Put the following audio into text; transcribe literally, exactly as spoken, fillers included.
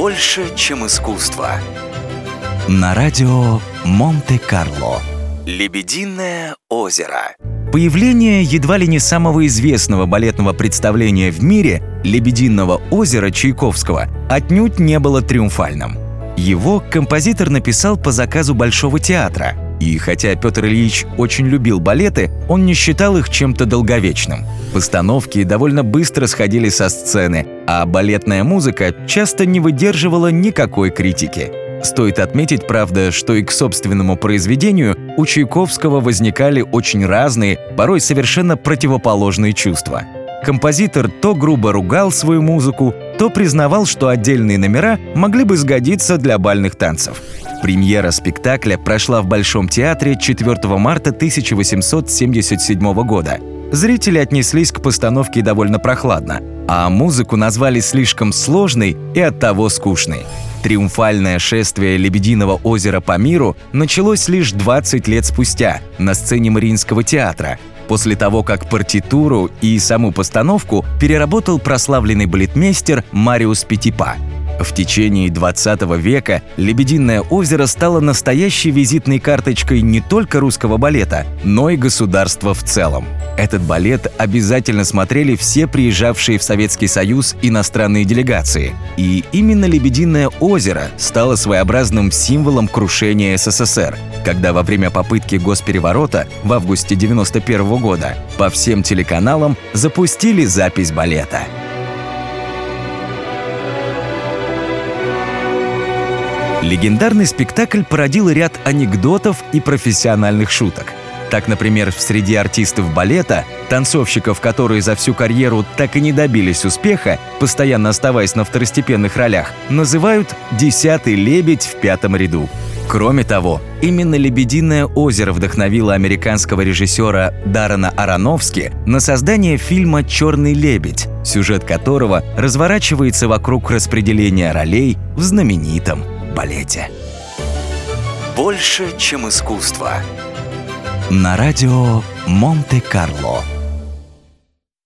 Больше чем искусство. На радио Монте-Карло. Лебединое озеро. Появление едва ли не самого известного балетного представления в мире «Лебединого озера» Чайковского отнюдь не было триумфальным. Его композитор написал по заказу Большого театра, и хотя Петр Ильич очень любил балеты, он не считал их чем-то долговечным. Постановки довольно быстро сходили со сцены, а балетная музыка часто не выдерживала никакой критики. Стоит отметить, правда, что и к собственному произведению у Чайковского возникали очень разные, порой совершенно противоположные чувства. Композитор то грубо ругал свою музыку, то признавал, что отдельные номера могли бы сгодиться для бальных танцев. Премьера спектакля прошла в Большом театре четвёртого марта тысяча восемьсот семьдесят седьмого года. Зрители отнеслись к постановке довольно прохладно, а музыку назвали слишком сложной и оттого скучной. Триумфальное шествие «Лебединого озера» по миру началось лишь двадцать лет спустя на сцене Мариинского театра, после того, как партитуру и саму постановку переработал прославленный балетмейстер Мариус Петипа. В течение двадцатого века «Лебединое озеро» стало настоящей визитной карточкой не только русского балета, но и государства в целом. Этот балет обязательно смотрели все приезжавшие в Советский Союз иностранные делегации. И именно «Лебединое озеро» стало своеобразным символом крушения СССР, когда во время попытки госпереворота в августе девяносто первого года по всем телеканалам запустили запись балета. Легендарный спектакль породил ряд анекдотов и профессиональных шуток. Так, например, среди артистов балета, танцовщиков, которые за всю карьеру так и не добились успеха, постоянно оставаясь на второстепенных ролях, называют «десятый лебедь в пятом ряду». Кроме того, именно «Лебединое озеро» вдохновило американского режиссера Даррена Аронофски на создание фильма «Черный лебедь», сюжет которого разворачивается вокруг распределения ролей в знаменитом балете. Больше чем искусство. На радио Монте-Карло.